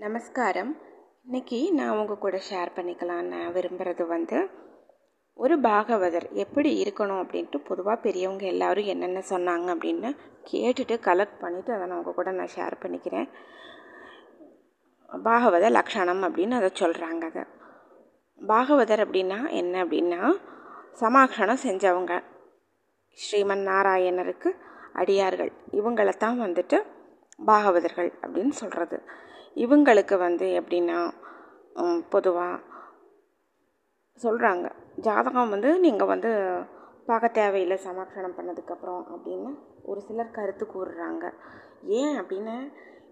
நமஸ்காரம். இன்றைக்கி நான் உங்கள் கூட ஷேர் பண்ணிக்கலான்னு விரும்புகிறது வந்து ஒரு பாகவதர் எப்படி இருக்கணும் அப்படின்ட்டு பொதுவாக பெரியவங்க எல்லோரும் என்னென்ன சொன்னாங்க அப்படின்னு கேட்டுட்டு கலெக்ட் பண்ணிவிட்டு அதை நான் உங்கள் கூட நான் ஷேர் பண்ணிக்கிறேன். பாகவத லக்ஷணம் அப்படின்னு அதை சொல்கிறாங்க. அதை பாகவதர் அப்படின்னா என்ன அப்படின்னா சமாக்ஷணம் செஞ்சவங்க, ஸ்ரீமன் நாராயணருக்கு அடியார்கள், இவங்களைத்தான் வந்துட்டு பாகவதர்கள் அப்படின்னு சொல்கிறது. இவங்களுக்கு வந்து எப்படின்னா பொதுவாக சொல்கிறாங்க, ஜாதகம் வந்து நீங்கள் வந்து பார்க்க தேவையில்லை சமர்ப்பணம் பண்ணதுக்கப்புறம் அப்படின்னு ஒரு சிலர் கருத்து கூறுறாங்க. ஏன் அப்படின்னு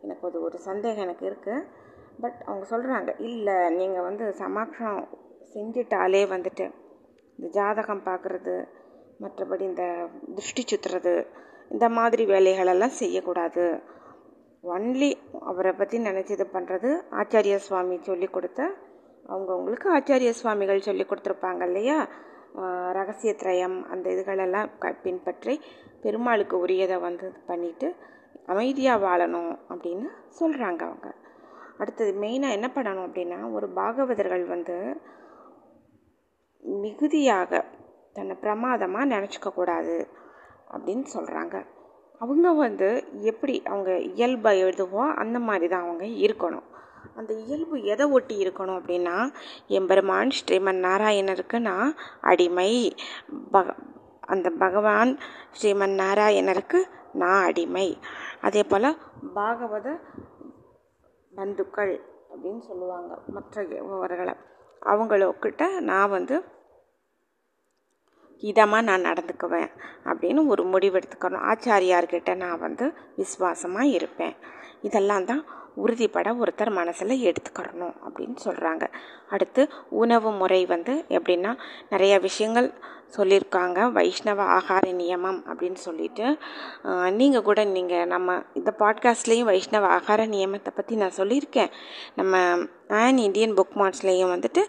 எனக்கு அது ஒரு சந்தேகம் எனக்கு இருக்குது. பட் அவங்க சொல்கிறாங்க, இல்லை நீங்கள் வந்து சமாக்ஷணம் செஞ்சுட்டாலே வந்துட்டு இந்த ஜாதகம் பார்க்குறது, மற்றபடி இந்த திருஷ்டி சுற்றுறது, இந்த மாதிரி வேலைகளெல்லாம் செய்யக்கூடாது. ஒன்லி அவரை பற்றி நினச்சி இது பண்ணுறது ஆச்சாரிய சுவாமி சொல்லி கொடுத்த, அவங்கவுங்களுக்கு ஆச்சாரிய சுவாமிகள் சொல்லி கொடுத்துருப்பாங்க இல்லையா, ரகசியத்ரயம், அந்த இதுகளெல்லாம் பின்பற்றி பெருமாளுக்கு உரியதை வந்து பண்ணிவிட்டு அமைதியாக வாழணும் அப்படின்னு சொல்கிறாங்க அவங்க. அடுத்தது மெயினாக என்ன பண்ணணும் அப்படின்னா, ஒரு பாகவதர்கள் வந்து மிகுதியாக தன்னை பிரமாதமாக நினச்சிக்கக்கூடாது அப்படின்னு சொல்கிறாங்க. அவங்க வந்து எப்படி அவங்க இயல்பை எழுதுவோ அந்த மாதிரி தான் அவங்க இருக்கணும். அந்த இயல்பு எதை ஒட்டி இருக்கணும் அப்படின்னா, எம்பெருமான் ஸ்ரீமன் நாராயணருக்கு நான் அடிமை, அந்த பகவான் ஸ்ரீமன் நாராயணருக்கு நான் அடிமை. அதே போல் பாகவத பந்துக்கள் அப்படின்னு சொல்லுவாங்க, மற்றவர்களை அவங்களுக்கிட்ட நான் வந்து இதமாக நான் நடந்துக்குவேன் அப்படின்னு ஒரு முடிவெடுத்துக்கணும். ஆச்சாரியார்கிட்ட நான் வந்து விசுவாசமாக இருப்பேன். இதெல்லாம் தான் உறுதிப்பட ஒருத்தர் மனசில் எடுத்துக்கணும் அப்படின்னு சொல்கிறாங்க. அடுத்து உணவு முறை வந்து எப்படின்னா, நிறைய விஷயங்கள் சொல்லியிருக்காங்க. வைஷ்ணவ ஆகார நியமம் அப்படின்னு சொல்லிட்டு நீங்கள் கூட நீங்கள் நம்ம இந்த பாட்காஸ்ட்லேயும் வைஷ்ணவ ஆகார நியமத்தை பற்றி நான் சொல்லியிருக்கேன். நம்ம இந்தியன் புக் மார்ட்ஸ்லேயும் வந்துட்டு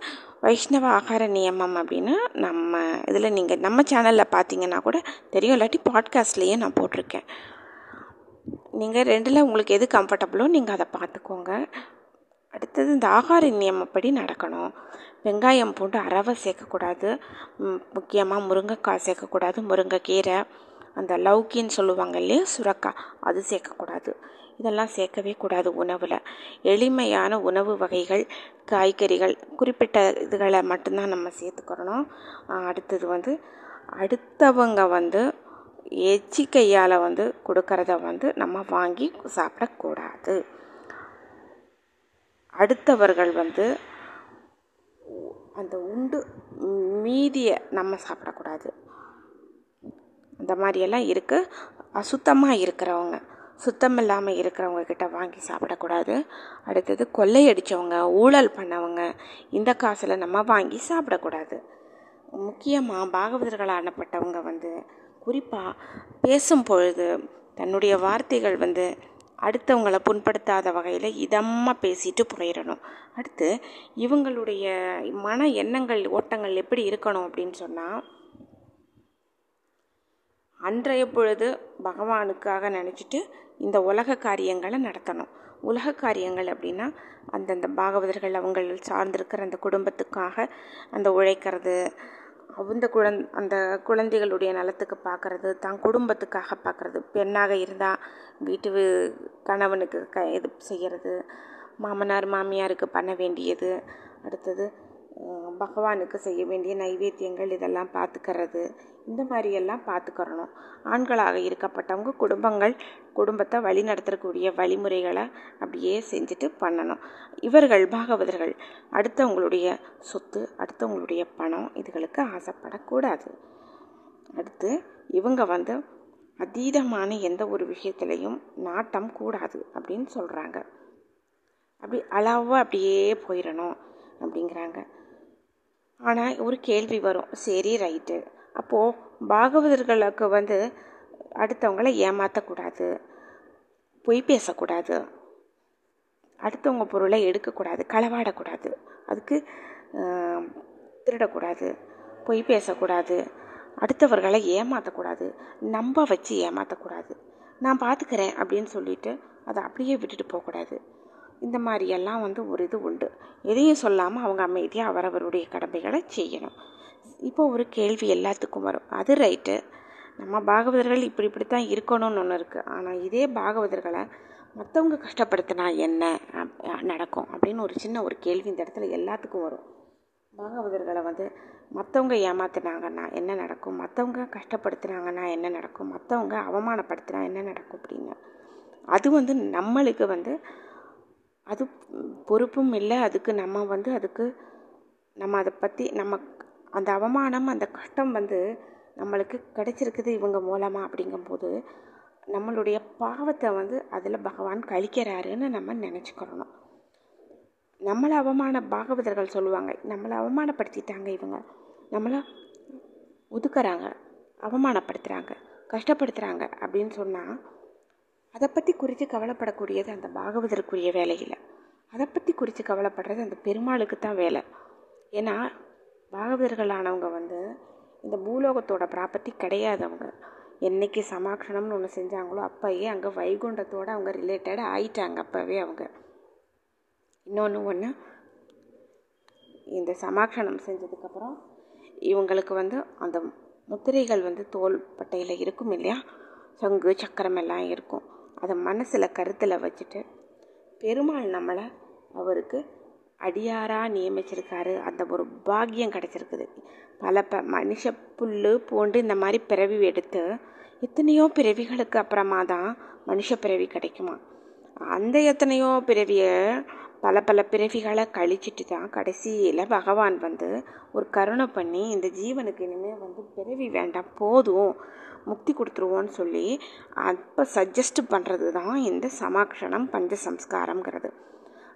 வைஷ்ணவ ஆகார நியமம் அப்படின்னு நம்ம இதில் நீங்கள் நம்ம சேனலில் பார்த்தீங்கன்னா கூட தெரியும், இல்லாட்டி பாட்காஸ்ட்லேயும் நான் போட்டிருக்கேன். நீங்கள் ரெண்டில் உங்களுக்கு எது கம்ஃபர்டபுளோ நீங்கள் அதை பார்த்துக்கோங்க. அடுத்தது இந்த ஆகார நியமப்படி நடக்கணும். வெங்காயம் பூண்டு அரவை சேர்க்கக்கூடாது, முக்கியமாக முருங்கைக்காய் சேர்க்கக்கூடாது, முருங்கைக்கீரை, அந்த லௌக்கின்னு சொல்லுவாங்க இல்லையா சுரக்காய், அது சேர்க்கக்கூடாது. இதெல்லாம் சேர்க்கவே கூடாது உணவில். எளிமையான உணவு வகைகள், காய்கறிகள், குறிப்பிட்ட இதுகளை மட்டும்தான் நம்ம சேர்த்துக்கிறணும். அடுத்தது வந்து அடுத்தவங்க வந்து எச்சிக்கையால் வந்து கொடுக்கறத வந்து நம்ம வாங்கி சாப்பிடக்கூடாது. அடுத்தவர்கள் வந்து அந்த உண்டு மீதியை நம்ம சாப்பிடக்கூடாது. அந்த மாதிரியெல்லாம் இருக்குது. அசுத்தமாக இருக்கிறவங்க, சுத்தம் இல்லாமல் இருக்கிறவங்க கிட்ட வாங்கி சாப்பிடக்கூடாது. அடுத்தது கொள்ளையடித்தவங்க, ஊழல் பண்ணவங்க, இந்த காசில் நம்ம வாங்கி சாப்பிடக்கூடாது. முக்கியமாக பாகவதர்கள் ஆனப்பட்டவங்க வந்து குறிப்பாக பேசும் பொழுது தன்னுடைய வார்த்தைகள் வந்து அடுத்தவங்களை புண்படுத்தாத வகையில் இதமாக பேசிட்டு போயிடணும். அடுத்து இவங்களுடைய மன எண்ணங்கள் ஓட்டங்கள் எப்படி இருக்கணும் அப்படின்னு சொன்னால், அன்றைய பொழுது பகவானுக்காக நினச்சிட்டு இந்த உலக காரியங்களை நடத்தணும். உலக காரியங்கள் அப்படின்னா அந்தந்த பாகவதர்கள் அவங்கள் சார்ந்திருக்கிற அந்த குடும்பத்துக்காக அந்த உழைக்கிறது, அந்த குழந்தைகளுடைய நலத்துக்கு பார்க்குறது, தான் குடும்பத்துக்காக பார்க்குறது, பெண்ணாக இருந்தால் வீட்டு கணவனுக்கு இது செய்கிறது, மாமனார் மாமியாருக்கு பண்ண வேண்டியது, அடுத்தது பகவானுக்கு செய்ய வேண்டிய நைவேத்தியங்கள், இதெல்லாம் பார்த்துக்கிறது. இந்த மாதிரியெல்லாம் பார்த்துக்கிறணும். ஆண்களாக இருக்கப்பட்டவங்க குடும்பத்தை வழி நடத்தக்கூடிய வழிமுறைகளை அப்படியே செஞ்சுட்டு பண்ணணும். இவர்கள் பாகவதர்கள் அடுத்தவங்களுடைய சொத்து, அடுத்தவங்களுடைய பணம், இதுகளுக்கு ஆசைப்படக்கூடாது. அடுத்து இவங்க வந்து அதீதமான எந்த ஒரு விஷயத்திலையும் நாட்டம் கூடாது அப்படின்னு சொல்கிறாங்க. அப்படி அளவாக அப்படியே போயிடணும் அப்படிங்கிறாங்க. ஆனால் ஒரு கேள்வி வரும், சரி ரைட்டு, அப்போது பாகவதர்களுக்கு வந்து அடுத்தவங்களை ஏமாற்றக்கூடாது, பொய் பேசக்கூடாது, அடுத்தவங்க பொருளை எடுக்கக்கூடாது, களவாடக்கூடாது, அதுக்கு திருடக்கூடாது, பொய் பேசக்கூடாது, அடுத்தவர்களை ஏமாற்றக்கூடாது, நம்ப வச்சு ஏமாற்றக்கூடாது, நான் பார்த்துக்கிறேன் அப்படின்னு சொல்லிவிட்டு அதை அப்படியே விட்டுட்டு போகக்கூடாது. இந்த மாதிரியெல்லாம் வந்து ஒரு இது உண்டு. எதையும் சொல்லாமல் அவங்க அமைதியாக அவரவருடைய கடமைகளை செய்யணும். இப்போ ஒரு கேள்வி எல்லாத்துக்கும் வரும், அது ரைட்டு, நம்ம பாகவதர்கள் இப்படி இப்படித்தான் இருக்கணும்னு ஒன்று இருக்குது. ஆனால் இதே பாகவதர்களை மற்றவங்க கஷ்டப்படுத்தினா என்ன நடக்கும் அப்படின்னு ஒரு சின்ன ஒரு கேள்வி இந்த இடத்துல எல்லாத்துக்கும் வரும். பாகவதர்களை வந்து மற்றவங்க ஏமாத்தினாங்கன்னா என்ன நடக்கும், மற்றவங்க கஷ்டப்படுத்துனாங்கன்னா என்ன நடக்கும், மற்றவங்க அவமானப்படுத்தினா என்ன நடக்கும் அப்படின்னு அது வந்து நம்மளுக்கு வந்து அது பொறுப்பும் இல்லை. அதுக்கு நம்ம வந்து நம்ம அதை பற்றி நம்ம அந்த அவமானம் அந்த கஷ்டம் வந்து நம்மளுக்கு கிடைச்சிருக்குது இவங்க மூலமாக. அப்படிங்கும்போது நம்மளுடைய பாவத்தை வந்து அதில் பகவான் கழிக்கிறாருன்னு நம்ம நினச்சிக்கிறணும். நம்மளை பாகவதர்கள் சொல்லுவாங்க, நம்மளை அவமானப்படுத்திட்டாங்க, இவங்க நம்மளை ஒதுக்குறாங்க, அவமானப்படுத்துகிறாங்க, கஷ்டப்படுத்துகிறாங்க அப்படின்னு சொன்னால் அதை பற்றி குறித்து கவலைப்படக்கூடியது அந்த பாகவதற்குரிய வேலையில். அதை பற்றி குறித்து கவலைப்படுறது அந்த பெருமாளுக்கு தான் வேலை. ஏன்னா பாகவதர்களானவங்க வந்து இந்த பூலோகத்தோட ப்ராப்பர்ட்டி கிடையாது. அவங்க என்றைக்கு சமாக்ஷணம்னு ஒன்று செஞ்சாங்களோ அப்போயே அங்கே வைகுண்டத்தோடு அவங்க ரிலேட்டடாக ஆயிட்டாங்க. அப்போவே அவங்க இன்னொன்று இந்த சமாக்ஷணம் செஞ்சதுக்கப்புறம் இவங்களுக்கு வந்து அந்த முத்திரைகள் வந்து தோல் பட்டையில் இருக்கும் இல்லையா, சங்கு சக்கரம் எல்லாம் இருக்கும். அதை மனசில் கருத்தில் வச்சுட்டு பெருமாள் நம்மளை அவருக்கு அடியாராக நியமிச்சிருக்காரு, அந்த ஒரு பாக்கியம் கிடச்சிருக்குது. பல மனுஷ புல் பூண்டு இந்த மாதிரி பிறவி எடுத்து எத்தனையோ பிறவிகளுக்கு அப்புறமா தான் மனுஷ பிறவி கிடைக்குமா. அந்த எத்தனையோ பிறவியை பல பிறவிகளை கழிச்சிட்டு தான் கடைசியில் பகவான் வந்து ஒரு கருணை பண்ணி இந்த ஜீவனுக்கு இனிமேல் வந்து பிறவி வேண்டாம், போதும், முக்தி கொடுத்துருவோன்னு சொல்லி அப்போ சஜஸ்ட் பண்ணுறது தான் இந்த சமாக்ஷணம் பஞ்சசம்ஸ்காரம்ங்கிறது.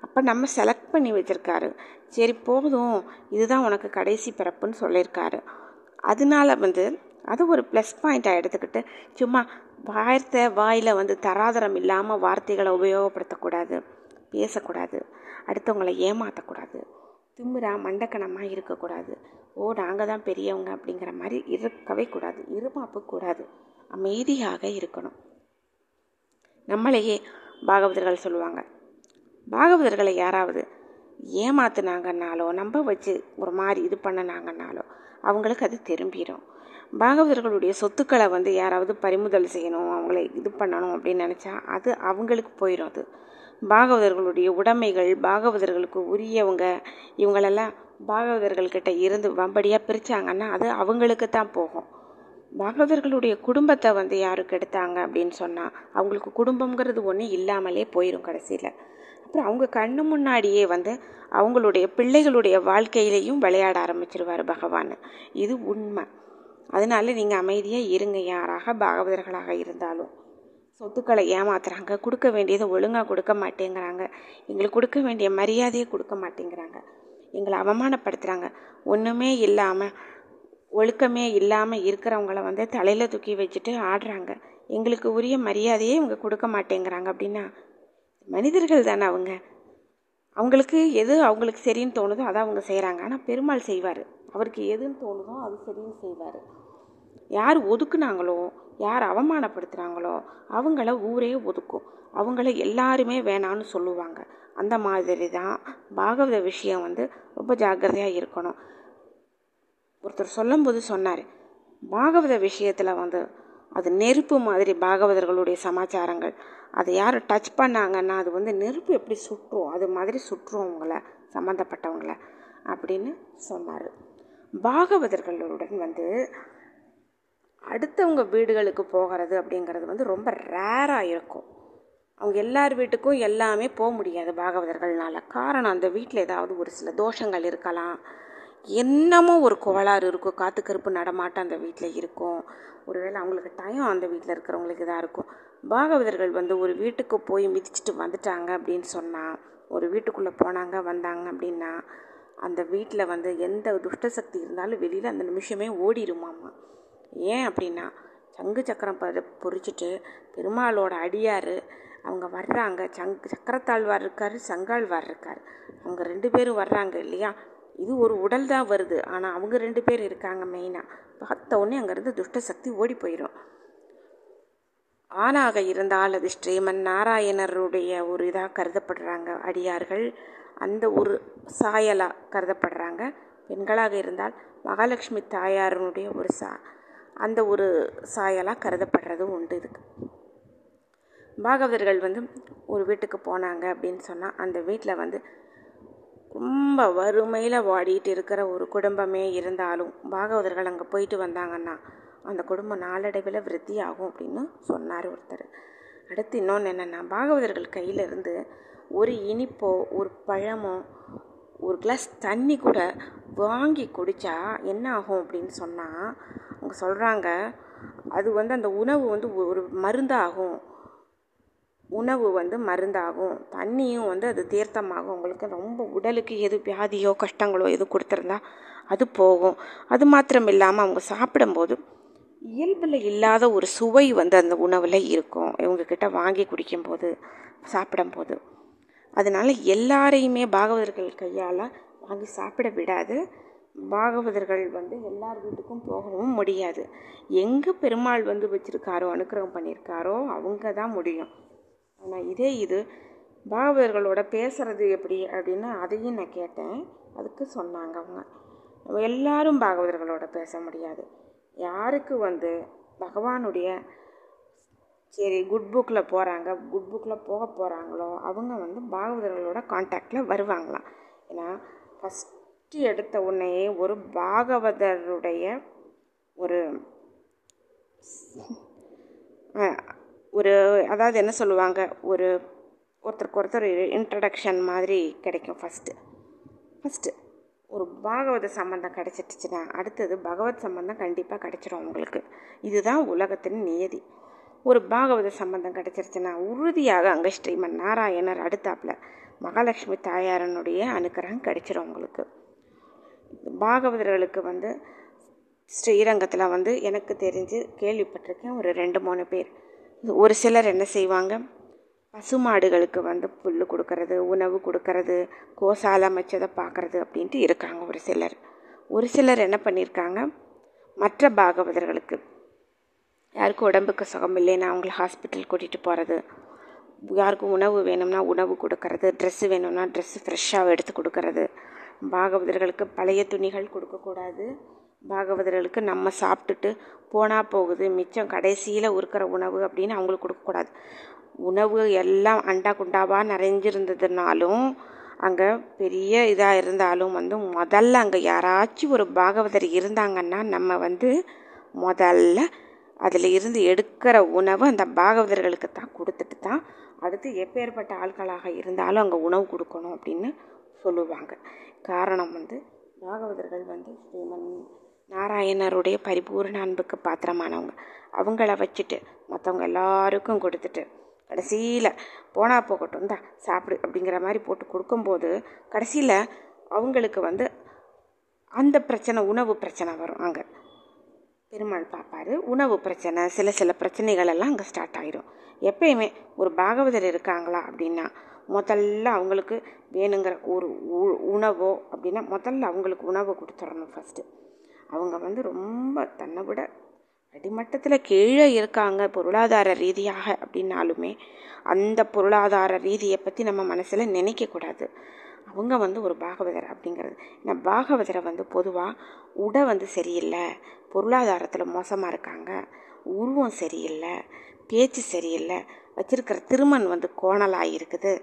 அப்போ நம்ம செலக்ட் பண்ணி வச்சுருக்காரு, சரி போதும் இதுதான் உனக்கு கடைசி பிறப்புன்னு சொல்லியிருக்காரு. அதனால வந்து அது ஒரு ப்ளஸ் பாயிண்ட்டாக எடுத்துக்கிட்டு சும்மா வாயில் வந்து தராதரம் இல்லாமல் வார்த்தைகளை உபயோகப்படுத்தக்கூடாது, பேசக்கூடாது, அடுத்தவங்களை ஏமாற்றக்கூடாது, திமிராக மண்டக்கணமாக இருக்கக்கூடாது, ஓ நாங்கள் தான் பெரியவங்க அப்படிங்கிற மாதிரி இருக்கவே கூடாது, இருமாப்பு கூடாது, அமைதியாக இருக்கணும். நம்மளையே பாகவதர்கள் சொல்லுவாங்க, பாகவதர்களை யாராவது ஏமாத்துனாங்கன்னாலோ நம்ப வச்சு ஒரு மாதிரி இது பண்ணினாங்கன்னாலோ அவங்களுக்கு அது திரும்பிடும். பாகவதர்களுடைய சொத்துக்களை வந்து யாராவது பறிமுதல் செய்யணும், அவங்கள இது பண்ணணும் அப்படின்னு நினச்சா அது அவங்களுக்கு போயிடும். அது பாகவதர்களுடைய உடைமைகள், பாகவதர்களுக்கு உரியவங்க, இவங்களெல்லாம் பாகவதர்கள்கிட்ட இருந்து வம்படியாக பிரித்தாங்கன்னா அது அவங்களுக்கு தான் போகும். பாகவதர்களுடைய குடும்பத்தை வந்து யாருக்கு எடுத்தாங்க அப்படின்னு சொன்னால் அவங்களுக்கு குடும்பங்கிறது ஒன்று இல்லாமலே போயிடும் கடைசியில். அப்புறம் அவங்க கண்ணு முன்னாடியே வந்து அவங்களுடைய பிள்ளைகளுடைய வாழ்க்கையிலையும் விளையாட ஆரம்பிச்சிருவார் பகவான். இது உண்மை. அதனால நீங்கள் அமைதியாக இருங்க. யாராக பாகவதர்களாக இருந்தாலும் சொத்துக்களை ஏமாத்துறாங்க, கொடுக்க வேண்டியதை ஒழுங்காக கொடுக்க மாட்டேங்கிறாங்க, எங்களுக்கு கொடுக்க வேண்டிய மரியாதையை கொடுக்க மாட்டேங்கிறாங்க, எங்களை அவமானப்படுத்துகிறாங்க, ஒன்றுமே இல்லாமல் ஒழுக்கமே இல்லாமல் இருக்கிறவங்கள வந்து தலையில் தூக்கி வச்சுட்டு ஆடுறாங்க, எங்களுக்கு உரிய மரியாதையே இவங்க கொடுக்க மாட்டேங்கிறாங்க அப்படின்னா மனிதர்கள் தானே அவங்க, அவங்களுக்கு எது அவங்களுக்கு சரின்னு தோணுதோ அதை அவங்க செய்கிறாங்க. ஆனால் பெருமாள் செய்வார், அவருக்கு எதுன்னு தோணுதோ அது சரின்னு செய்வார். யார் ஒதுக்குனாங்களோ, யார் அவமானப்படுத்துகிறாங்களோ அவங்கள ஊரே ஒதுக்கும், அவங்கள எல்லாருமே வேணான்னு சொல்லுவாங்க. அந்த மாதிரி தான் பாகவத விஷயம் வந்து ரொம்ப ஜாக்கிரதையாக இருக்கணும். ஒருத்தர் சொல்லும்போது சொன்னார், பாகவத விஷயத்தில் வந்து அது நெருப்பு மாதிரி பாகவதர்களுடைய சமாச்சாரங்கள், அதை யார் டச் பண்ணாங்கன்னா அது வந்து நெருப்பு எப்படி சுற்றும் அது மாதிரி சுற்றும் அவங்கள, சம்மந்தப்பட்டவங்கள அப்படின்னு சொன்னார். பாகவதர்களுடன் வந்து அடுத்தவங்க வீடுகளுக்கு போகிறது அப்படிங்கிறது வந்து ரொம்ப ரேராக இருக்கும். அவங்க எல்லார் வீட்டுக்கும் எல்லாமே போக முடியாது பாகவதர்கள்னால. காரணம், அந்த வீட்டில் ஏதாவது ஒரு சில தோஷங்கள் இருக்கலாம், என்னமோ ஒரு கோளாறு இருக்கும், காற்று கருப்பு நடமாட்டம் அந்த வீட்டில் இருக்கும், ஒருவேளை அவங்களுக்கு டைம் அந்த வீட்டில் இருக்கிறவங்களுக்கு இதாக இருக்கும். பாகவதர்கள் வந்து ஒரு வீட்டுக்கு போய் மிதிச்சுட்டு வந்துட்டாங்க அப்படின்னு சொன்னால், ஒரு வீட்டுக்குள்ளே போனாங்க வந்தாங்க அப்படின்னா அந்த வீட்டில் வந்து எந்த துஷ்டசக்தி இருந்தாலும் வெளியில் அந்த நிமிஷமே ஓடிடுமாம்மா. ஏன் அப்படின்னா சங்கு சக்கரம் பொறிச்சிட்டு பெருமாளோட அடியார் அவங்க வர்றாங்க, சக்கரத்தாழ்வார் இருக்கார், சங்காழ்வார் இருக்கார், அவங்க ரெண்டு பேரும் வர்றாங்க இல்லையா, இது ஒரு உடல் தான் வருது, ஆனால் அவங்க ரெண்டு பேர் இருக்காங்க மெயினாக. பார்த்தோன்னே அங்கேருந்து துஷ்டசக்தி ஓடி போயிடும். ஆணாக இருந்தால் அது ஸ்ரீமன் நாராயணருடைய ஒரு இதாக கருதப்படுறாங்க அடியார்கள், அந்த ஒரு சாயலாக கருதப்படுறாங்க. பெண்களாக இருந்தால் மகாலட்சுமி தாயாரனுடைய ஒரு அந்த ஒரு சாயலாக கருதப்படுறதும் உண்டு. இதுக்கு பாகவதர்கள் ஒரு வீட்டுக்கு போனாங்க அப்படின்னு சொன்னால், அந்த வீட்டில் ரொம்ப வறுமையில் வாடிட்டு இருக்கிற ஒரு குடும்பமே இருந்தாலும் பாகவதர்கள் அங்கே போயிட்டு வந்தாங்கன்னா அந்த குடும்பம் நாளடைவில் விருத்தி ஆகும் அப்படின்னு சொன்னார் ஒருத்தர். அடுத்து இன்னொன்று என்னென்னா, பாகவதர்கள் கையிலிருந்து ஒரு இனிப்போ ஒரு பழமோ ஒரு கிளாஸ் தண்ணி கூட வாங்கி குடித்தா என்ன ஆகும் அப்படின்னு சொன்னால், அவங்க சொல்கிறாங்க அது அந்த உணவு ஒரு மருந்தாகும், உணவு மருந்தாகும், தண்ணியும் அது தீர்த்தமாகும். உங்களுக்கு ரொம்ப உடலுக்கு எது வியாதியோ கஷ்டங்களோ எது கொடுத்துருந்தா அது போகும். அது மாத்திரம் இல்லாமல் அவங்க சாப்பிடும்போது இயல்பில் இல்லாத ஒரு சுவை அந்த உணவில் இருக்கும் இவங்கக்கிட்ட வாங்கி குடிக்கும்போது சாப்பிடும்போது. அதனால் எல்லாரையுமே பாகவதர்கள் கையால் வாங்கி சாப்பிட விடாது. பாகவதர்கள் எல்லார் வீட்டுக்கும் போகவும் முடியாது. எங்கே பெருமாள் வச்சுருக்காரோ அனுக்கிரகம் பண்ணியிருக்காரோ அவங்க தான் முடியும். ஆனால் இதே இது பாகவதர்களோட பேசுகிறது எப்படி அப்படின்னு அதையும் நான் கேட்டேன். அதுக்கு சொன்னாங்க அவங்க எல்லாரும் பாகவதர்களோட பேச முடியாது. யாருக்கு பகவானுடைய சரி குட் புக்கில் போகிறாங்க, குட் புக்கில் போக போகிறாங்களோ அவங்க பாகவதர்களோட காண்டாக்டில் வருவாங்களாம். ஏன்னா ஃபஸ்ட்டு எடுத்த உடனேயே ஒரு பாகவதருடைய ஒரு அதாவது என்ன சொல்லுவாங்க, ஒருத்தருக்கு ஒருத்தர் இன்ட்ரடக்ஷன் மாதிரி கிடைக்கும். ஃபஸ்ட்டு ஒரு பாகவத சம்பந்தம் கிடைச்சிட்டுச்சுன்னா அடுத்தது பகவத் சம்பந்தம் கண்டிப்பாக கிடைச்சிடும் உங்களுக்கு. இதுதான் உலகத்தின் நியதி. ஒரு பாகவத சம்பந்தம் கிடைச்சிருச்சுன்னா உறுதியாக அங்கே ஸ்ரீமன் நாராயணர் அடுத்தாப்பில் மகாலட்சுமி தாயாரனுடைய அனுக்கிரகம் கிடைச்சிடும் உங்களுக்கு. பாகவதர்களுக்கு ஸ்ரீரங்கத்தில் எனக்கு தெரிஞ்சு கேள்விப்பட்டிருக்கேன் ஒரு 2-3 பேர். ஒரு சிலர் என்ன செய்வாங்க, பசுமாடுகளுக்கு புல் கொடுக்கறது, உணவு கொடுக்கறது, கோசால அமைச்சதை பார்க்குறது அப்படின்ட்டு இருக்காங்க ஒரு சிலர். ஒரு சிலர் என்ன பண்ணியிருக்காங்க, மற்ற பாகவதர்களுக்கு யாருக்கும் உடம்புக்கு சுகம் இல்லைன்னா அவங்கள ஹாஸ்பிட்டல் கூட்டிகிட்டு போகிறது, யாருக்கும் உணவு வேணும்னா உணவு கொடுக்கறது, ட்ரெஸ்ஸு வேணும்னா ட்ரெஸ்ஸு ஃப்ரெஷ்ஷாக எடுத்து கொடுக்கறது. பாகவதர்களுக்கு பழைய துணிகள் கொடுக்கக்கூடாது. பாகவதர்களுக்கு நம்ம சாப்பிட்டுட்டு போனால் போகுது, மிச்சம் கடைசியில் இருக்கிற உணவு அப்படின்னு அவங்களுக்கு கொடுக்கக்கூடாது. உணவு எல்லாம் அண்டா குண்டாவாக நிறைஞ்சிருந்ததுனாலும் அங்கே பெரிய இதாக இருந்தாலும் முதல்ல அங்கே யாராச்சும் ஒரு பாகவதர் இருந்தாங்கன்னா நம்ம முதல்ல அதில் இருந்து எடுக்கிற உணவு அந்த பாகவதர்களுக்கு தான் கொடுத்துட்டு தான் அடுத்து எப்பேற்பட்ட ஆட்களாக இருந்தாலும் அங்கே உணவு கொடுக்கணும் அப்படின்னு சொல்லுவாங்க. காரணம் பாகவதர்கள் ஸ்ரீமன் நாராயணருடைய பரிபூர்ண அன்புக்கு பாத்திரமானவங்க. அவங்கள வச்சுட்டு மற்றவங்க எல்லாருக்கும் கொடுத்துட்டு கடைசியில் போனால் போகட்டும் தான் சாப்பிடு அப்படிங்கிற மாதிரி போட்டு கொடுக்கும்போது கடைசியில் அவங்களுக்கு அந்த பிரச்சனை உணவு பிரச்சனை வரும். அங்கே பெருமாள் பார்ப்பார் உணவு பிரச்சனை, சில பிரச்சனைகள் எல்லாம் அங்கே ஸ்டார்ட் ஆகிடும். எப்பயுமே ஒரு பாகவதர் இருக்காங்களா அப்படின்னா முதல்ல அவங்களுக்கு வேணுங்கிற ஒரு உணவோ அப்படின்னா முதல்ல அவங்களுக்கு உணவு கொடுத்துடணும் ஃபஸ்ட்டு. அவங்க ரொம்ப தன்னை விட அடிமட்டத்தில் கீழே இருக்காங்க பொருளாதார ரீதியாக அப்படின்னாலுமே அந்த பொருளாதார ரீதியை பற்றி நம்ம மனசில் நினைக்கக்கூடாது. அவங்க ஒரு பாகவதர் அப்படிங்கிறது, ஏன்னா பாகவதரை பொதுவாக உடை சரியில்லை, பொருளாதாரத்தில் மோசமாக இருக்காங்க, உருவம் சரியில்லை, பேச்சு சரியில்லை, வச்சிருக்கிற திருமண் கோணலாக இருக்குது,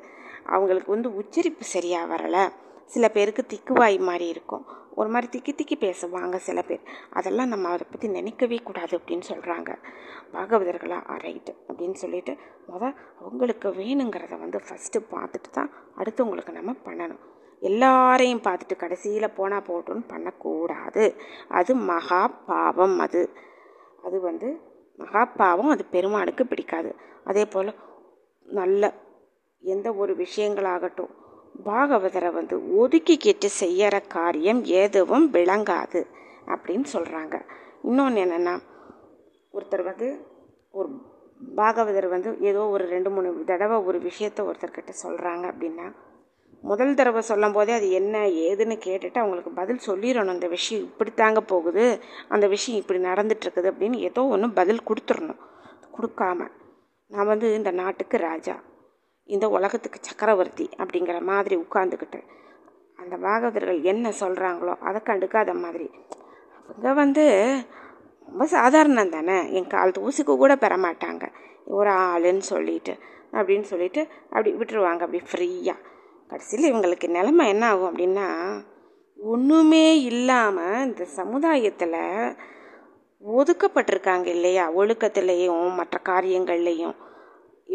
அவங்களுக்கு உச்சரிப்பு சரியாக வரலை, சில பேருக்கு திக்குவாய் மாதிரி இருக்கும், ஒரு மாதிரி திக்கி திக்கி பேசுவாங்க சில பேர், அதெல்லாம் நம்ம அதை பற்றி நினைக்கவே கூடாது அப்படின்னு சொல்கிறாங்க பாகவதர்களாக. ரைட்டு அப்படின்னு சொல்லிட்டு அவங்களுக்கு வேணுங்கிறத ஃபஸ்ட்டு பார்த்துட்டு தான் அடுத்தவங்களுக்கு நம்ம பண்ணணும். எல்லாரையும் பார்த்துட்டு கடைசியில் போனால் போட்டோன்னு பண்ணக்கூடாது. அது மகா பாவம். அது மகா பாவம். அது பெருமாளுக்கு பிடிக்காது. அதே போல் நல்ல எந்த ஒரு விஷயங்களாகட்டும் பாகவதரை ஒதுக்கிக்கிட்டு செய்யற காரியம் எதுவும் விளங்காது அப்படின்னு சொல்கிறாங்க. இன்னொன்று என்னென்னா, ஒருத்தர் ஒரு பாகவதர் ஏதோ ஒரு 2-3 தடவை ஒரு விஷயத்த ஒருத்தர்கிட்ட சொல்கிறாங்க அப்படின்னா முதல் தடவை சொல்லும் போதே அது என்ன ஏதுன்னு கேட்டுட்டு அவங்களுக்கு பதில் சொல்லிடணும். அந்த விஷயம் இப்படித்தாங்க போகுது, அந்த விஷயம் இப்படி நடந்துட்டுருக்குது அப்படின்னு ஏதோ ஒன்று பதில் கொடுத்துடணும். கொடுக்காம நான் வந்து இந்த நாட்டுக்கு ராஜா, இந்த உலகத்துக்கு சக்கரவர்த்தி அப்படிங்கிற மாதிரி உட்கார்ந்துக்கிட்டு அந்த பாகவதர்கள் என்ன சொல்கிறாங்களோ அதை கண்டுக்காத மாதிரி. அவங்க வந்து ரொம்ப சாதாரணம் தானே, என் கால் தூசிக்கு கூட பெற மாட்டாங்க ஒரு ஆளுன்னு சொல்லிட்டு அப்படின்னு சொல்லிட்டு அப்படி விட்டுருவாங்க, அப்படி ஃப்ரீயாக. கடைசியில் இவங்களுக்கு நிலைமை என்ன ஆகும் அப்படின்னா, ஒன்றுமே இல்லாமல் இந்த சமுதாயத்தில் ஒதுக்கப்பட்டிருக்காங்க இல்லையா, ஒழுக்கத்திலையும் மற்ற காரியங்கள்லேயும்.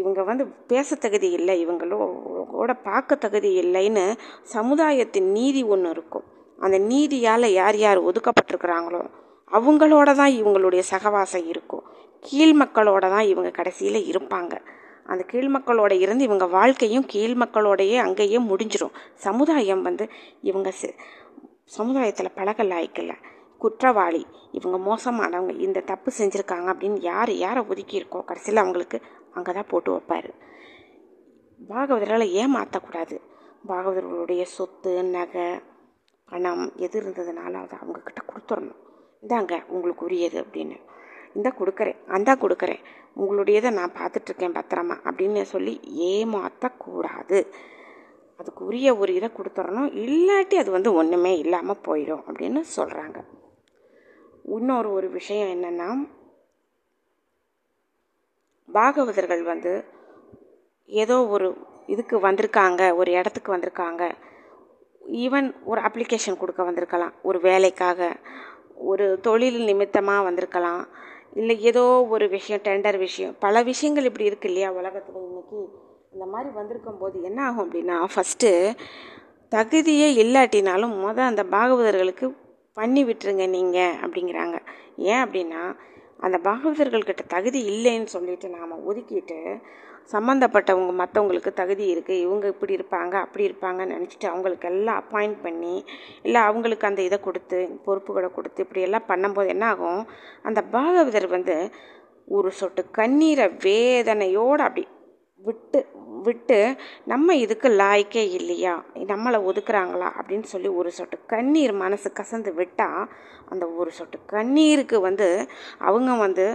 இவங்க வந்து பேச தகுதி இல்லை, இவங்களோட பார்க்க தகுதி இல்லைன்னு சமுதாயத்தின் நீதி ஒன்று இருக்கும். அந்த நீதியால் யார் யார் ஒதுக்கப்பட்டிருக்கிறாங்களோ அவங்களோட தான் இவங்களுடைய சகவாசம் இருக்கும். கீழ்மக்களோட தான் இவங்க கடைசியில் இருப்பாங்க. அந்த கீழ்மக்களோட இருந்து இவங்க வாழ்க்கையும் கீழ்மக்களோடையே அங்கேயே முடிஞ்சிடும். சமுதாயம் வந்து இவங்க சமுதாயத்தில் பழகலாய்க்கல, குற்றவாளி, இவங்க மோசமானவங்க, இந்த தப்பு செஞ்சுருக்காங்க அப்படின்னு யார் யாரை ஒதுக்கியிருக்கோ கடைசியில் அவங்களுக்கு அங்கே தான் போட்டு வைப்பார். பாகவதர்களை ஏமாற்றக்கூடாது. பாகவதர்களுடைய சொத்து, நகை, பணம் எது இருந்ததுனால அதை அவங்கக்கிட்ட கொடுத்துடணும். இந்தாங்க உங்களுக்கு உரியது அப்படின்னு, இந்தா கொடுக்குறேன், அந்தா கொடுக்குறேன், உங்களுடையதை நான் பார்த்துட்ருக்கேன் பத்திரமா அப்படின்னு சொல்லி ஏமாற்றக்கூடாது. அதுக்கு உரிய ஒரு இதை கொடுத்துடணும், இல்லாட்டி அது வந்து ஒன்றுமே இல்லாமல் போயிடும் அப்படின்னு சொல்கிறாங்க. இன்னொரு ஒரு விஷயம் என்னென்னா, பாகவதர்கள் வந்து ஏதோ ஒரு இதுக்கு வந்திருக்காங்க, ஒரு இடத்துக்கு வந்திருக்காங்க, ஈவன் ஒரு அப்ளிகேஷன் கொடுக்க வந்திருக்கலாம், ஒரு வேலைக்காக, ஒரு தொழில் நிமித்தமாக வந்திருக்கலாம், இல்லை ஏதோ ஒரு விஷயம், டெண்டர் விஷயம், பல விஷயங்கள் இப்படி இருக்கு இல்லையா உலகத்தில் இன்னைக்கு. இந்த மாதிரி வந்திருக்கும் போது என்ன ஆகும் அப்படின்னா, ஃபஸ்ட்டு தகுதியே இல்லாட்டினாலும் அந்த பாகவதர்களுக்கு பண்ணி விட்டுருங்க நீங்கள் அப்படிங்கிறாங்க. ஏன் அப்படின்னா, அந்த பாகவதர்கள்கிட்ட தகுதி இல்லைன்னு சொல்லிட்டு நாம் ஒதுக்கிட்டு சம்மந்தப்பட்டவங்க மற்றவங்களுக்கு தகுதி இருக்குது, இவங்க இப்படி இருப்பாங்க அப்படி இருப்பாங்கன்னு நினச்சிட்டு அவங்களுக்கு எல்லாம் அப்பாயிண்ட் பண்ணி இல்லை அவங்களுக்கு அந்த இதை கொடுத்து, பொறுப்புகளை கொடுத்து இப்படியெல்லாம் பண்ணும்போது என்ன ஆகும், அந்த பாகவதர் வந்து ஒரு சொட்டு கண்ணீரை வேதனையோடு அப்படி விட்டு விட்டு நம்ம இதுக்கு லாய்க்கே இல்லையா, நம்மளை ஒதுக்குறாங்களா அப்படின்னு சொல்லி ஒரு சொட்டு கண்ணீர் மனசு கசந்து விட்டால், அந்த ஒரு சொட்டு கண்ணீருக்கு வந்து அவங்க வந்து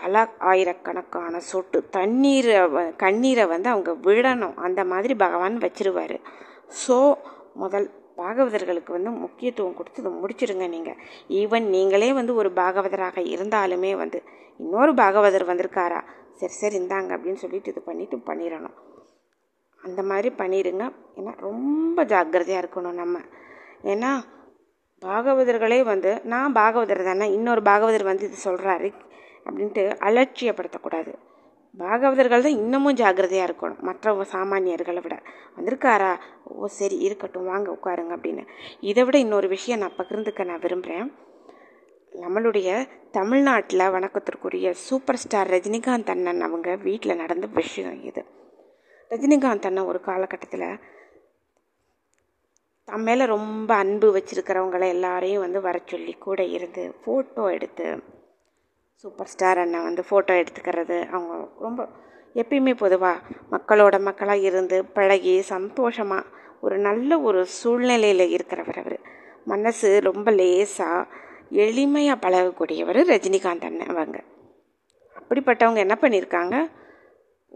பல ஆயிரக்கணக்கான சொட்டு தண்ணீரை கண்ணீரை வந்து அவங்க விடணும். அந்த மாதிரி பகவான் வச்சிருவார். ஸோ முதல் பாகவதர்களுக்கு வந்து முக்கியத்துவம் கொடுத்து இதை முடிச்சிடுங்க நீங்கள். ஈவன் நீங்களே வந்து ஒரு பாகவதராக இருந்தாலுமே வந்து இன்னொரு பாகவதர் வந்திருக்காரா, சரி சரி இருந்தாங்க அப்படின்னு சொல்லிட்டு இது பண்ணிட்டு பண்ணிடணும். அந்த மாதிரி பண்ணிடுங்க. ஏன்னா ரொம்ப ஜாக்கிரதையாக இருக்கணும் நம்ம. ஏன்னா பாகவதர்களே வந்து நான் பாகவதர் தானே, இன்னொரு பாகவதர் வந்து இது சொல்கிறாரு அப்படின்ட்டு அலட்சியப்படுத்தக்கூடாது. பாகவதர்கள் தான் இன்னமும் ஜாக்கிரதையாக இருக்கணும். மற்ற சாமானியர்களை விட வந்திருக்காரா, ஓ சரி இருக்கட்டும், வாங்க உட்காருங்க அப்படின்னு. இதை விட இன்னொரு விஷயம் நான் பகிர்ந்துக்க நான் விரும்புகிறேன். நம்மளுடைய தமிழ்நாட்டில் வணக்கத்திற்குரிய சூப்பர் ஸ்டார் ரஜினிகாந்த் அண்ணன் அவங்க வீட்டில் நடந்த விஷயம் இது. ரஜினிகாந்த் அண்ணன் ஒரு காலகட்டத்தில் தன் மேலே ரொம்ப அன்பு வச்சுருக்கிறவங்கள எல்லாரையும் வந்து வர சொல்லி கூட இருந்து ஃபோட்டோ எடுத்து, சூப்பர் ஸ்டார் அண்ணன் வந்து ஃபோட்டோ எடுத்துக்கிறது, அவங்க ரொம்ப எப்பயுமே பொதுவாக மக்களோட மக்களாக இருந்து பழகி சந்தோஷமாக ஒரு நல்ல ஒரு சூழ்நிலையில் இருக்கிறவர். அவர் மனசு ரொம்ப லேசாக எளிமையாக பழகக்கூடியவர் ரஜினிகாந்த் அண்ணன் அவங்க. அப்படிப்பட்டவங்க என்ன பண்ணியிருக்காங்க,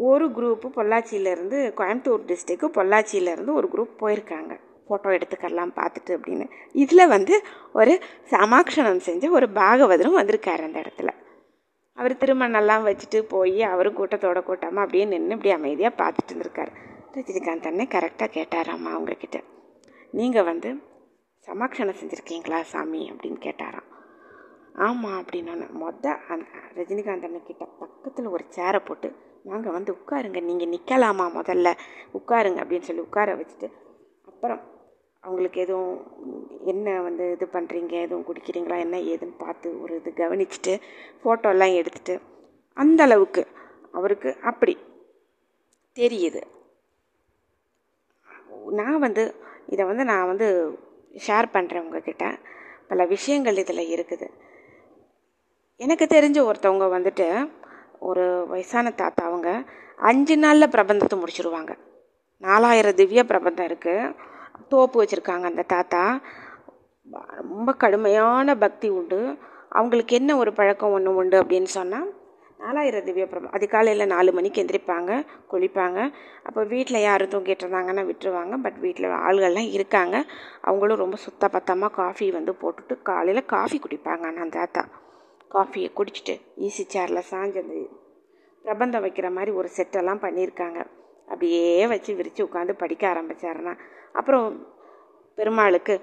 ஒரு குரூப்பு பொள்ளாச்சியிலேருந்து, கோயம்புத்தூர் டிஸ்ட்ரிக்கு பொள்ளாச்சியிலேருந்து ஒரு குரூப் போயிருக்காங்க ஃபோட்டோ எடுத்துக்கலாம் பார்த்துட்டு அப்படின்னு. இதில் வந்து ஒரு சமாக்ஷணம் செஞ்ச ஒரு பாகவதரும் வந்திருக்காரு அந்த இடத்துல. அவர் திருமணெல்லாம் வச்சுட்டு போய் அவரும் கூட்டத்தோட கூட்டமாக அப்படியே நின்று இப்படி அமைதியாக பார்த்துட்டு இருந்திருக்காரு. ரஜினிகாந்த் அண்ணன் கரெக்டாக கேட்டாராம்மா அவங்கக்கிட்ட, நீங்கள் வந்து சமாக்ஷணம் செஞ்சுருக்கீங்களா சாமி அப்படின்னு கேட்டாராம். ஆமாம் அப்படின்னு மொதல் ரஜினிகாந்த் அண்ணன்கிட்ட பக்கத்தில் ஒரு சேரை போட்டு, நாங்கள் வந்து உட்காருங்க, நீங்கள் நிற்கலாமா முதல்ல உட்காருங்க அப்படின்னு சொல்லி உட்கார வச்சுட்டு, அப்புறம் அவங்களுக்கு எதுவும் என்ன வந்து இது பண்ணுறீங்க, எதுவும் குடிக்கிறீங்களா என்ன ஏதுன்னு பார்த்து ஒரு இது கவனிச்சுட்டு ஃபோட்டோலாம் எடுத்துட்டு, அந்த அளவுக்கு அவருக்கு அப்படி தெரியுது. நான் வந்து இதை வந்து நான் வந்து ஷேர் பண்ணுறேன் உங்ககிட்ட. பல விஷயங்கள் இதில் இருக்குது. எனக்கு தெரிஞ்ச ஒருத்தவங்க வந்துட்டு, ஒரு வயசான தாத்தா, அவங்க 5 நாளில் பிரபந்தத்தை முடிச்சுருவாங்க. 4000 திவ்ய பிரபந்தம் இருக்குது. தோப்பு வச்சுருக்காங்க அந்த தாத்தா. ரொம்ப கடுமையான பக்தி உண்டு அவங்களுக்கு. என்ன ஒரு பழக்கம் ஒன்று உண்டு அப்படின்னு சொன்னால், நாலாயிரம் திவ்ய பிரபம். அதிகாலையில் 4 மணிக்கு எந்திரிப்பாங்க, குளிப்பாங்க. அப்போ வீட்டில் யாரும் தூங்கிட்டு இருந்தாங்கன்னா விட்டுருவாங்க. பட் வீட்டில் ஆள்கள்லாம் இருக்காங்க, அவங்களும் ரொம்ப சுத்த பத்தமாக காஃபி வந்து போட்டுட்டு காலையில் காஃபி குடிப்பாங்க. ஆனால் அந்த தாத்தா காஃபியை குடிச்சிட்டு ஈஸி சேரில் சாஞ்சு அந்த பிரபந்தம் வைக்கிற மாதிரி ஒரு செட்டெல்லாம் பண்ணியிருக்காங்க. அப்படியே வச்சு விரித்து உட்காந்து படிக்க ஆரம்பித்தாருன்னா அப்புறம் பெருமாளுக்கு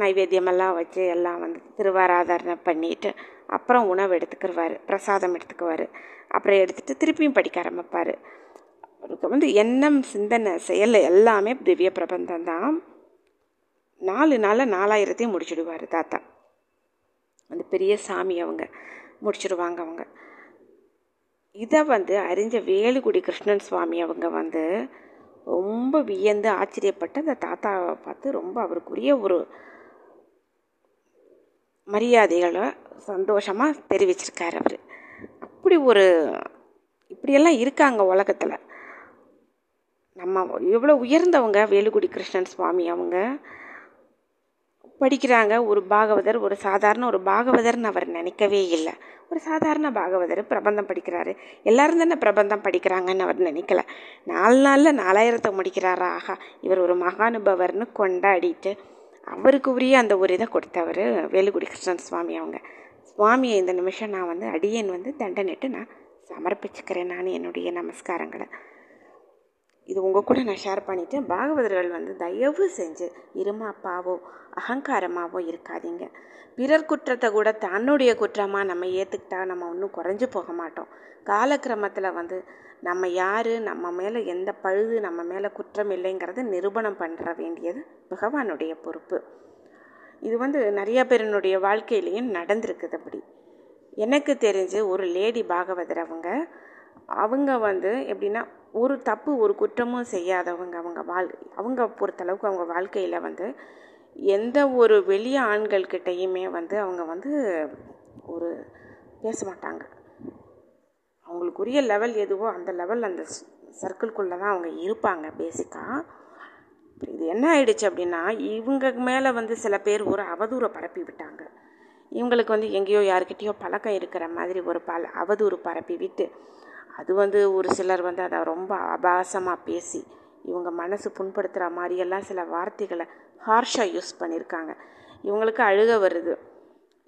நைவேத்தியமெல்லாம் வச்சு எல்லாம் வந்து திருவாராதனை பண்ணிவிட்டு அப்புறம் உணவு எடுத்துக்குருவார், பிரசாதம் எடுத்துக்குவார். அப்புறம் எடுத்துகிட்டு திருப்பியும் படிக்க ஆரம்பிப்பார். அவருக்கு வந்து எண்ணம், சிந்தனை, செயல் எல்லாமே திவ்ய பிரபந்தம் தான். 4 நாளில் 4000 முடிச்சுடுவார் தாத்தா. அந்த பெரிய சாமி அவங்க முடிச்சுடுவாங்க. அவங்க இதை வந்து அறிஞ்ச வேலுக்குடி கிருஷ்ணன் சுவாமி அவங்க வந்து ரொம்ப வியந்து ஆச்சரியப்பட்டு அந்த தாத்தாவை பார்த்து ரொம்ப அவருக்குரிய ஒரு மரியாதைகளை சந்தோஷமாக தெரிவிச்சிருக்கார் அவர். அப்படி ஒரு இப்படியெல்லாம் இருக்காங்க உலகத்தில். நம்ம எவ்வளோ உயர்ந்தவங்க வேலுக்குடி கிருஷ்ணன் சுவாமி அவங்க படிக்கிறாங்க. ஒரு பாகவதர், ஒரு சாதாரண ஒரு பாகவதர்னு அவர் நினைக்கவே இல்லை. ஒரு சாதாரண பாகவதர் பிரபந்தம் படிக்கிறாரு, எல்லாரும் தானே பிரபந்தம் படிக்கிறாங்கன்னு அவர் நினைக்கல. 4 நாளில் 4000 முடிக்கிறாரா, ஆகா இவர் ஒரு மகானுபவர்னு கொண்டாடிட்டு அவருக்கு உரிய அந்த ஒரு இதை கொடுத்தவர் வேலுக்குடி கிருஷ்ணன் சுவாமி அவங்க. சுவாமியை இந்த நிமிஷம் நான் வந்து அடியேன் வந்து தண்டனிட்டு நான் சமர்ப்பிச்சுக்கிறேன் நான் என்னுடைய நமஸ்காரங்களை. இது உங்கள் கூட நான் ஷேர் பண்ணிவிட்டேன். பாகவதர்கள் வந்து தயவு செஞ்சு இருமாப்பாவோ அகங்காரமாவோ இருக்காதீங்க. பிறர் குற்றத்தை கூட தன்னுடைய குற்றமாக நம்ம ஏற்றுக்கிட்டா நம்ம ஒன்றும் குறைஞ்சி போக மாட்டோம். காலக்கிரமத்தில் வந்து நம்ம யார், நம்ம மேலே எந்த பழுது, நம்ம மேலே குற்றம் இல்லைங்கிறத நிரூபணம் பண்ணுற வேண்டியது பகவானுடைய பொறுப்பு. இது வந்து நிறையா பேருனுடைய வாழ்க்கையிலையும் நடந்திருக்குது. அப்படி எனக்கு தெரிஞ்சு ஒரு லேடி பாகவதர் அவங்க வந்து எப்படின்னா ஒரு தப்பு ஒரு குற்றமும் செய்யாதவங்க. அவங்க பொறுத்தளவுக்கு அவங்க வாழ்க்கையில் வந்து எந்த ஒரு வெளிய ஆண்கள்கிட்டையுமே வந்து அவங்க வந்து ஒரு பேச மாட்டாங்க. அவங்களுக்குரிய லெவல் எதுவோ அந்த லெவல், அந்த சர்க்கிள்குள்ளே தான் அவங்க இருப்பாங்க பேசிக்காக. இது என்ன ஆயிடுச்சு அப்படின்னா, இவங்க மேலே வந்து சில பேர் ஒரு அவதூறை பரப்பி விட்டாங்க. இவங்களுக்கு வந்து எங்கேயோ யாருக்கிட்டேயோ பழக்கம் இருக்கிற மாதிரி ஒரு அவதூறு பரப்பி விட்டு அது வந்து ஒரு சிலர் வந்து அதை ரொம்ப அபாசமாக பேசி இவங்க மனசு புண்படுத்துகிற மாதிரியெல்லாம் சில வார்த்தைகளை ஹார்ஷாக யூஸ் பண்ணியிருக்காங்க. இவங்களுக்கு அழுக வருது.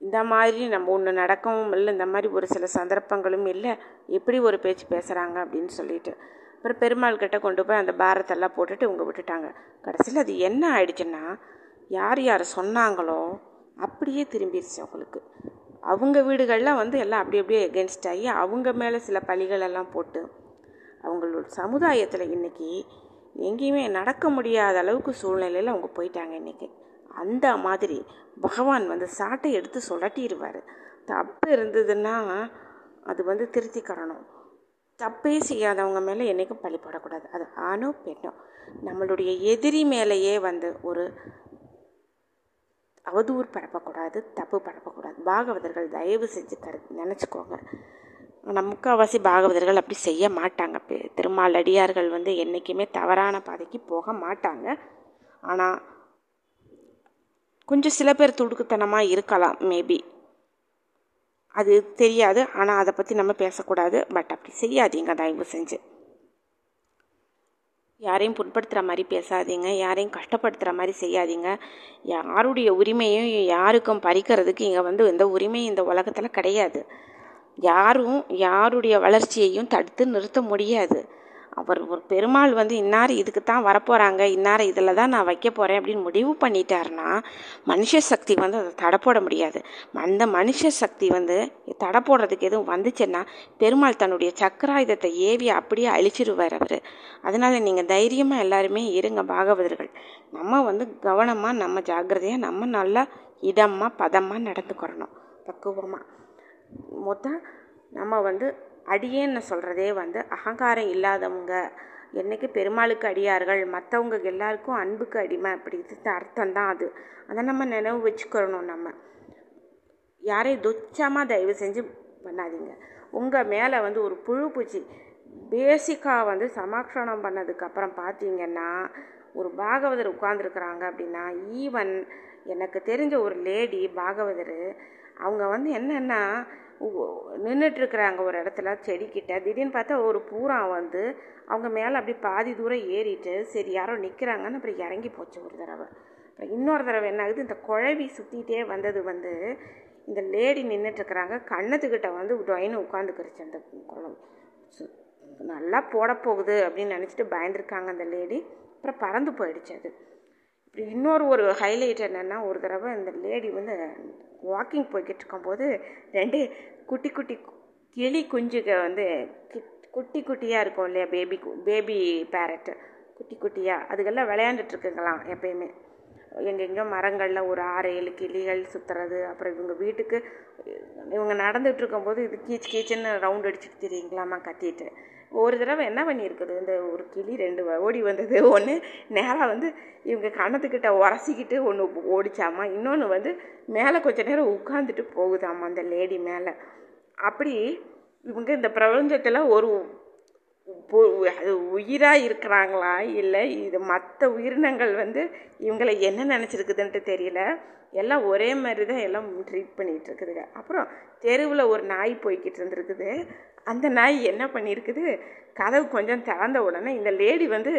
இந்த மாதிரி நம்ம ஒன்று நடக்கவும் இல்லை, இந்த மாதிரி ஒரு சில சந்தர்ப்பங்களும் இல்லை, எப்படி ஒரு பேச்சு பேசுகிறாங்க அப்படின்னு சொல்லிட்டு அப்புறம் பெருமாள் கிட்ட கொண்டு போய் அந்த பாரத்தெல்லாம் போட்டுட்டு இவங்க விட்டுட்டாங்க. கடைசியில் அது என்ன ஆயிடுச்சுன்னா, யார் சொன்னாங்களோ அப்படியே திரும்பிடுச்சு அவங்களுக்கு. அவங்க வீடுகளில் வந்து எல்லாம் அப்படி அப்படியே எகென்ஸ்ட் ஆகி அவங்க மேலே சில பழிகளெல்லாம் போட்டு அவங்களோட சமுதாயத்தில் இன்றைக்கி எங்கேயுமே நடக்க முடியாத அளவுக்கு சூழ்நிலையில் அவங்க போயிட்டாங்க இன்றைக்கி. அந்த மாதிரி பகவான் வந்து சாட்டை எடுத்து சுழட்டிடுவார். தப்பு இருந்ததுன்னா அது வந்து திருத்திக்கிறணும். தப்பே செய்யாதவங்க மேலே என்றைக்கும் பழி போடக்கூடாது. அது ஆணோ பெண்ணோ, நம்மளுடைய எதிரி மேலேயே வந்து ஒரு அவதூறு பரப்பக்கூடாது, தப்பு பரப்பக்கூடாது. பாகவதர்கள் தயவு செஞ்சு நினச்சிக்கோங்க. நம்ம முக்கால்வாசி பாகவதர்கள் அப்படி செய்ய மாட்டாங்க. திருமால் அடியார்கள் வந்து என்றைக்குமே தவறான பாதைக்கு போக மாட்டாங்க. ஆனால் கொஞ்சம் சில பேர் துடுக்குத்தனமாக இருக்கலாம், மேபி அது தெரியாது. ஆனால் அதை பற்றி நம்ம பேசக்கூடாது. பட் அப்படி செய்யாதீங்க தயவு செஞ்சு. யாரையும் புண்படுத்துகிற மாதிரி பேசாதீங்க, யாரையும் கஷ்டப்படுத்துகிற மாதிரி செய்யாதீங்க. யாருடைய உரிமையும் யாருக்கும் பறிக்கிறதுக்கு இங்கே வந்து எந்த உரிமையும் இந்த உலகத்தில் கிடையாது. யாரும் யாருடைய வளர்ச்சியையும் தடுத்து நிறுத்த முடியாது. அவர் ஒரு பெருமாள் வந்து இன்னார் இதுக்கு தான் வரப்போகிறாங்க, இன்னார் இதில் தான் நான் வைக்க போகிறேன் அப்படின்னு முடிவு பண்ணிட்டாருன்னா மனுஷ சக்தி வந்து அதை தடை போட முடியாது. அந்த மனுஷ சக்தி வந்து தடை போடுறதுக்கு எதுவும் வந்துச்சுன்னா பெருமாள் தன்னுடைய சக்கராயுதத்தை ஏவி அப்படியே அழிச்சிடுவார் அவர். அதனால் நீங்கள் தைரியமாக எல்லாருமே இருங்க பாகவதர்கள். நம்ம வந்து கவனமாக, நம்ம ஜாக்கிரதையாக, நம்ம நல்லா இடமாக பதமாக நடந்துக்கிறணும், பக்குவமாக. மொத்தம் நம்ம வந்து அடியேன்னு சொல்கிறதே வந்து அகங்காரம் இல்லாதவங்க, என்றைக்கு பெருமாளுக்கு அடியார்கள், மற்றவங்க எல்லாருக்கும் அன்புக்கு அடிமை, அப்படி இது அர்த்தம்தான் அது. அதை நம்ம நினைவு வச்சுக்கிறணும். நம்ம யாரையும் துச்சமாக தயவு செஞ்சு பண்ணாதீங்க. உங்கள் மேலே வந்து ஒரு புழு பூச்சி பேசிக்காக வந்து சமாக்ஷணம் பண்ணதுக்கப்புறம் பார்த்தீங்கன்னா ஒரு பாகவதர் உட்கார்ந்துருக்குறாங்க அப்படின்னா, ஈவன் எனக்கு தெரிஞ்ச ஒரு லேடி பாகவதர் அவங்க வந்து என்னென்னா நின்றுட்டுருக்குறாங்க ஒரு இடத்துல செடிக்கிட்ட. திடீர்னு பார்த்தா ஒரு பூரா வந்து அவங்க மேலே அப்படி பாதி தூரம் ஏறிட்டு சரி யாரோ நிற்கிறாங்கன்னு அப்புறம் இறங்கி போச்சு ஒரு தடவை. அப்புறம் இன்னொரு தடவை என்ன ஆகுது, இந்த குழவி சுற்றிகிட்டே வந்தது வந்து இந்த லேடி நின்றுட்டுருக்குறாங்க, கண்ணத்துக்கிட்ட வந்து டொயின்னு உட்காந்துக்கிருச்சு அந்த குழவி. நல்லா போட போகுது அப்படின்னு நினச்சிட்டு பயந்துருக்காங்க அந்த லேடி. அப்புறம் பறந்து போயிடுச்சு அது. இப்படி இன்னொரு ஒரு ஹைலைட் என்னென்னா, ஒரு தடவை இந்த லேடி வந்து வாக்கிங் போய்கிட்டு இருக்கும்போது ரெண்டு குட்டி குட்டி கிளி குஞ்சுக வந்து குட்டி குட்டியாக இருக்கும் இல்லையா, பேபி பேரட்டு குட்டி குட்டியாக அதுக்கெல்லாம் விளையாண்டுட்டுருக்குங்களாம் எப்பயுமே. எங்கெங்கே மரங்களில் ஒரு 6-7 கிளிகள் சுற்றுறது. அப்புறம் இவங்க வீட்டுக்கு இவங்க நடந்துகிட்டு இருக்கும்போது இது கீச்சு கீச்சுன்னு ரவுண்ட் அடிச்சுட்டு தெரியுங்களாம்மா கத்திட்டு. ஒரு தடவை என்ன பண்ணியிருக்குது, இந்த ஒரு கிளி ரெண்டு ஓடி வந்தது. ஒன்று நேராக வந்து இவங்க கணத்துக்கிட்ட உரசிக்கிட்டு ஒன்று ஓடிச்சாமா, இன்னொன்று வந்து மேலே கொஞ்சம் நேரம் உட்காந்துட்டு போகுதாம்மா அந்த லேடி மேலே. அப்படி இவங்க இந்த பிரபஞ்சத்தில் ஒரு அது உயிராக இருக்கிறாங்களா இல்லை இது மற்ற உயிரினங்கள் வந்து இவங்களை என்ன நினச்சிருக்குதுன்ட்டு தெரியல, எல்லாம் ஒரே மாதிரி தான் எல்லாம் ட்ரீட் பண்ணிகிட்டு இருக்குதுங்க. அப்புறம் தெருவில் ஒரு நாய் போய்கிட்டு இருந்துருக்குது. அந்த நாய் என்ன பண்ணியிருக்குது, கதவு கொஞ்சம் திறந்த உடனே இந்த லேடி வந்து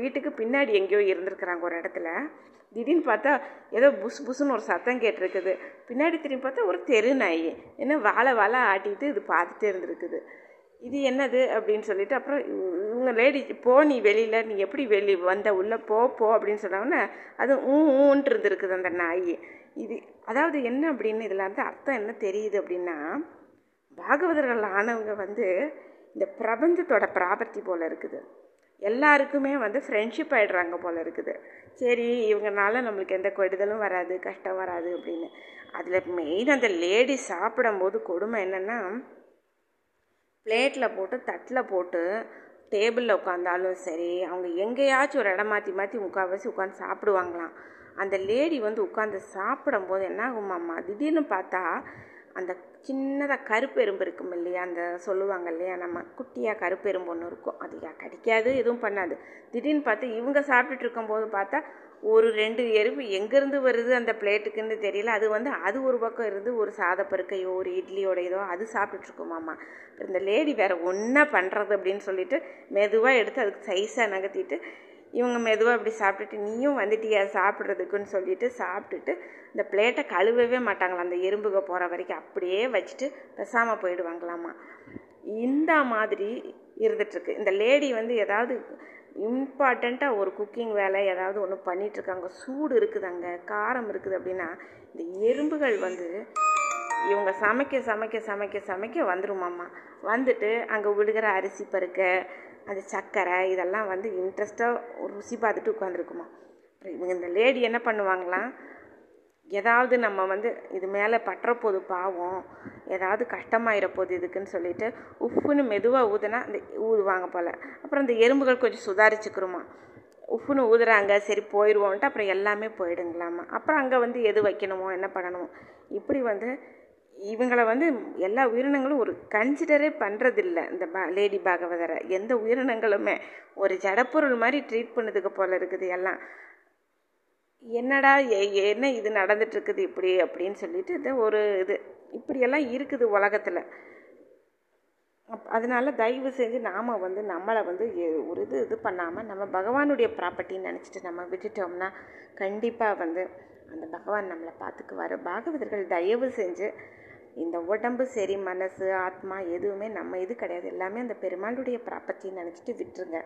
வீட்டுக்கு பின்னாடி எங்கேயோ இருந்திருக்கிறாங்க ஒரு இடத்துல. திடீர்னு பார்த்தா ஏதோ புஸ் புஸ்ன்னு ஒரு சத்தம் கேட்டிருக்குது. பின்னாடி திரும்பி பார்த்தா ஒரு தெரு நாய் என்ன வாழை வாழை ஆட்டிட்டு இது பார்த்துட்டே இருந்திருக்குது. இது என்னது அப்படின்னு சொல்லிட்டு அப்புறம் இவங்க லேடி போ நீ வெளியில், நீ எப்படி வெளியே வந்த உள்ளே போ போ அப்படின்னு சொன்னோன்னே அது ஊன்ட்டு இருந்துருக்குது அந்த நாய். இது அதாவது என்ன அப்படின்னு இதில் வந்து அர்த்தம் என்ன தெரியுது அப்படின்னா, பாகவதர்கள் ஆனவங்க வந்து இந்த பிரபஞ்சத்தோட ப்ராப்பர்ட்டி போல் இருக்குது, எல்லாருக்குமே வந்து ஃப்ரெண்ட்ஷிப் ஆகிடுறாங்க போல் இருக்குது. சரி இவங்கனால நம்மளுக்கு எந்த கெடுதலும் வராது கஷ்டம் வராது அப்படின்னு. அதில் மெயின் அந்த லேடி சாப்பிடும்போது கொடுமை என்னென்னா, பிளேட்டில் போட்டு தட்டில் போட்டு டேபிளில் உட்காந்தாலும் சரி அவங்க எங்கேயாச்சும் ஒரு இடம் மாற்றி மாற்றி முக்கால்வாசி உட்காந்து சாப்பிடுவாங்களாம். அந்த லேடி வந்து உட்காந்து சாப்பிடும்போது என்ன ஆகுமாம்மா, திடீர்னு பார்த்தா அந்த சின்னதாக கருப்பெரும்பு இருக்கும் இல்லையா, அந்த சொல்லுவாங்க இல்லையா நம்ம குட்டியாக கருப்பெரும்பு ஒன்று இருக்கும், அது கடிக்காது எதுவும் பண்ணாது. திடீர்னு பார்த்து இவங்க சாப்பிட்டுட்டு இருக்கும்போது பார்த்தா ஒரு 2 எறும்பு எங்கேருந்து வருது அந்த பிளேட்டுக்குன்னு தெரியல, அது வந்து அது ஒரு பக்கம் இருந்து ஒரு சாதப்பருக்கையோ ஒரு இட்லியோட ஏதோ அது சாப்பிட்டுட்ருக்குமாம்மா. இந்த லேடி வேறு ஒன்றா பண்ணுறது அப்படின்னு சொல்லிட்டு மெதுவாக எடுத்து அதுக்கு சைஸாக நகர்த்திட்டு இவங்க மெதுவாக இப்படி சாப்பிட்டுட்டு நீயும் வந்துட்டியா சாப்பிட்றதுக்குன்னு சொல்லிட்டு சாப்பிட்டுட்டு இந்த பிளேட்டை கழுவவே மாட்டாங்களாம் அந்த எறும்புக போகிற வரைக்கும், அப்படியே வச்சுட்டு பெசாமல் போயிடுவாங்களாம்மா. இந்த மாதிரி இருந்துகிட்ருக்கு. இந்த லேடி வந்து ஏதாவது இம்பார்ட்டண்ட்டாக ஒரு குக்கிங் வேலை ஏதாவது ஒன்று பண்ணிகிட்ருக்காங்க, சூடு இருக்குது அங்கே காரம் இருக்குது அப்படின்னா இந்த எறும்புகள் வந்து இவங்க சமைக்க சமைக்க சமைக்க சமைக்க வந்துருமாம்மா. வந்துட்டு அங்கே விடுகிற அரிசி பருக்க அந்த சக்கரை இதெல்லாம் வந்து இன்ட்ரெஸ்ட்டாக ருசி பார்த்துட்டு உட்காந்துருக்குமா. இவங்க இந்த லேடி என்ன பண்ணுவாங்களாம், ஏதாவது நம்ம வந்து இது மேலே பற்றப்போது பாவம் ஏதாவது கஷ்டமாயிர போது இதுக்குன்னு சொல்லிட்டு உப்புன்னு மெதுவாக ஊதுனா அந்த ஊதுவாங்க போல். அப்புறம் இந்த எறும்புகள் கொஞ்சம் சுதாரிச்சுக்கிறோமா, உப்புன்னு ஊதுறாங்க சரி போயிடுவோன்ட்டு அப்புறம் எல்லாமே போயிடுங்களாம்மா. அப்புறம் அங்கே வந்து எது வைக்கணுமோ என்ன பண்ணணுமோ இப்படி வந்து இவங்களை வந்து எல்லா உயிரினங்களும் ஒரு கன்சிடரே பண்ணுறதில்லை இந்த லேடி பாகவதரை. எந்த உயிரினங்களுமே ஒரு ஜடப்பொருள் மாதிரி ட்ரீட் பண்ணதுக்கு போல் இருக்குது எல்லாம். என்னடா என்ன இது நடந்துட்டுருக்குது இப்படி அப்படின்னு சொல்லிட்டு இது ஒரு இது இப்படியெல்லாம் இருக்குது உலகத்தில். அதனால தயவு செஞ்சு நாம் வந்து நம்மளை வந்து ஒரு இது இது பண்ணாமல் நம்ம பகவானுடைய ப்ராப்பர்ட்டின்னு நினச்சிட்டு நம்ம விட்டுட்டோம்னா கண்டிப்பாக வந்து அந்த பகவான் நம்மளை பார்த்துக்குவார். பாகவதர்கள் தயவு செஞ்சு இந்த உடம்பு சரி மனசு ஆத்மா எதுவுமே நம்ம இது கிடையாது, எல்லாமே அந்த பெருமாளுடைய ப்ராப்பர்ட்டின்னு நினச்சிட்டு விட்டுருங்க.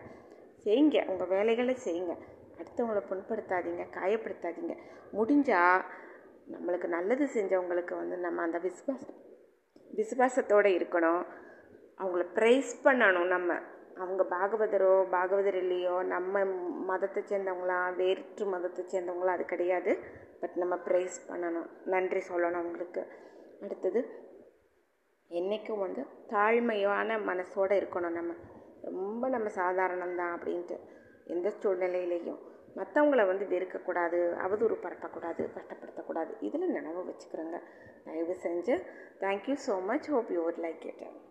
செய்யுங்க உங்கள் வேலைகளை செய்யுங்க, அடுத்தவங்களை புண்படுத்தாதீங்க காயப்படுத்தாதீங்க. முடிஞ்சால் நம்மளுக்கு நல்லது செஞ்சவங்களுக்கு வந்து நம்ம அந்த விசுவாசத்தோடு இருக்கணும், அவங்கள ப்ரைஸ் பண்ணணும். நம்ம அவங்க பாகவதரோ பாகவதர் இல்லையோ நம்ம மதத்தை சேர்ந்தவங்களா வேற்று மதத்தை சேர்ந்தவங்களா அது கிடையாது, பட் நம்ம ப்ரைஸ் பண்ணணும் நன்றி சொல்லணும் அவங்களுக்கு. அடுத்தது என்றைக்கும் வந்து தாழ்மையான மனசோடு இருக்கணும், நம்ம ரொம்ப நம்ம சாதாரணம்தான் அப்படின்ட்டு எந்த சூழ்நிலையிலையும் மற்றவங்கள வந்து வெறுக்கக்கூடாது அவதூறு பரப்பக்கூடாது கஷ்டப்படுத்தக்கூடாது இதில் நினைவு வச்சுக்கிறோங்க தயவு செஞ்சு. Thank you so much, hope you would like it.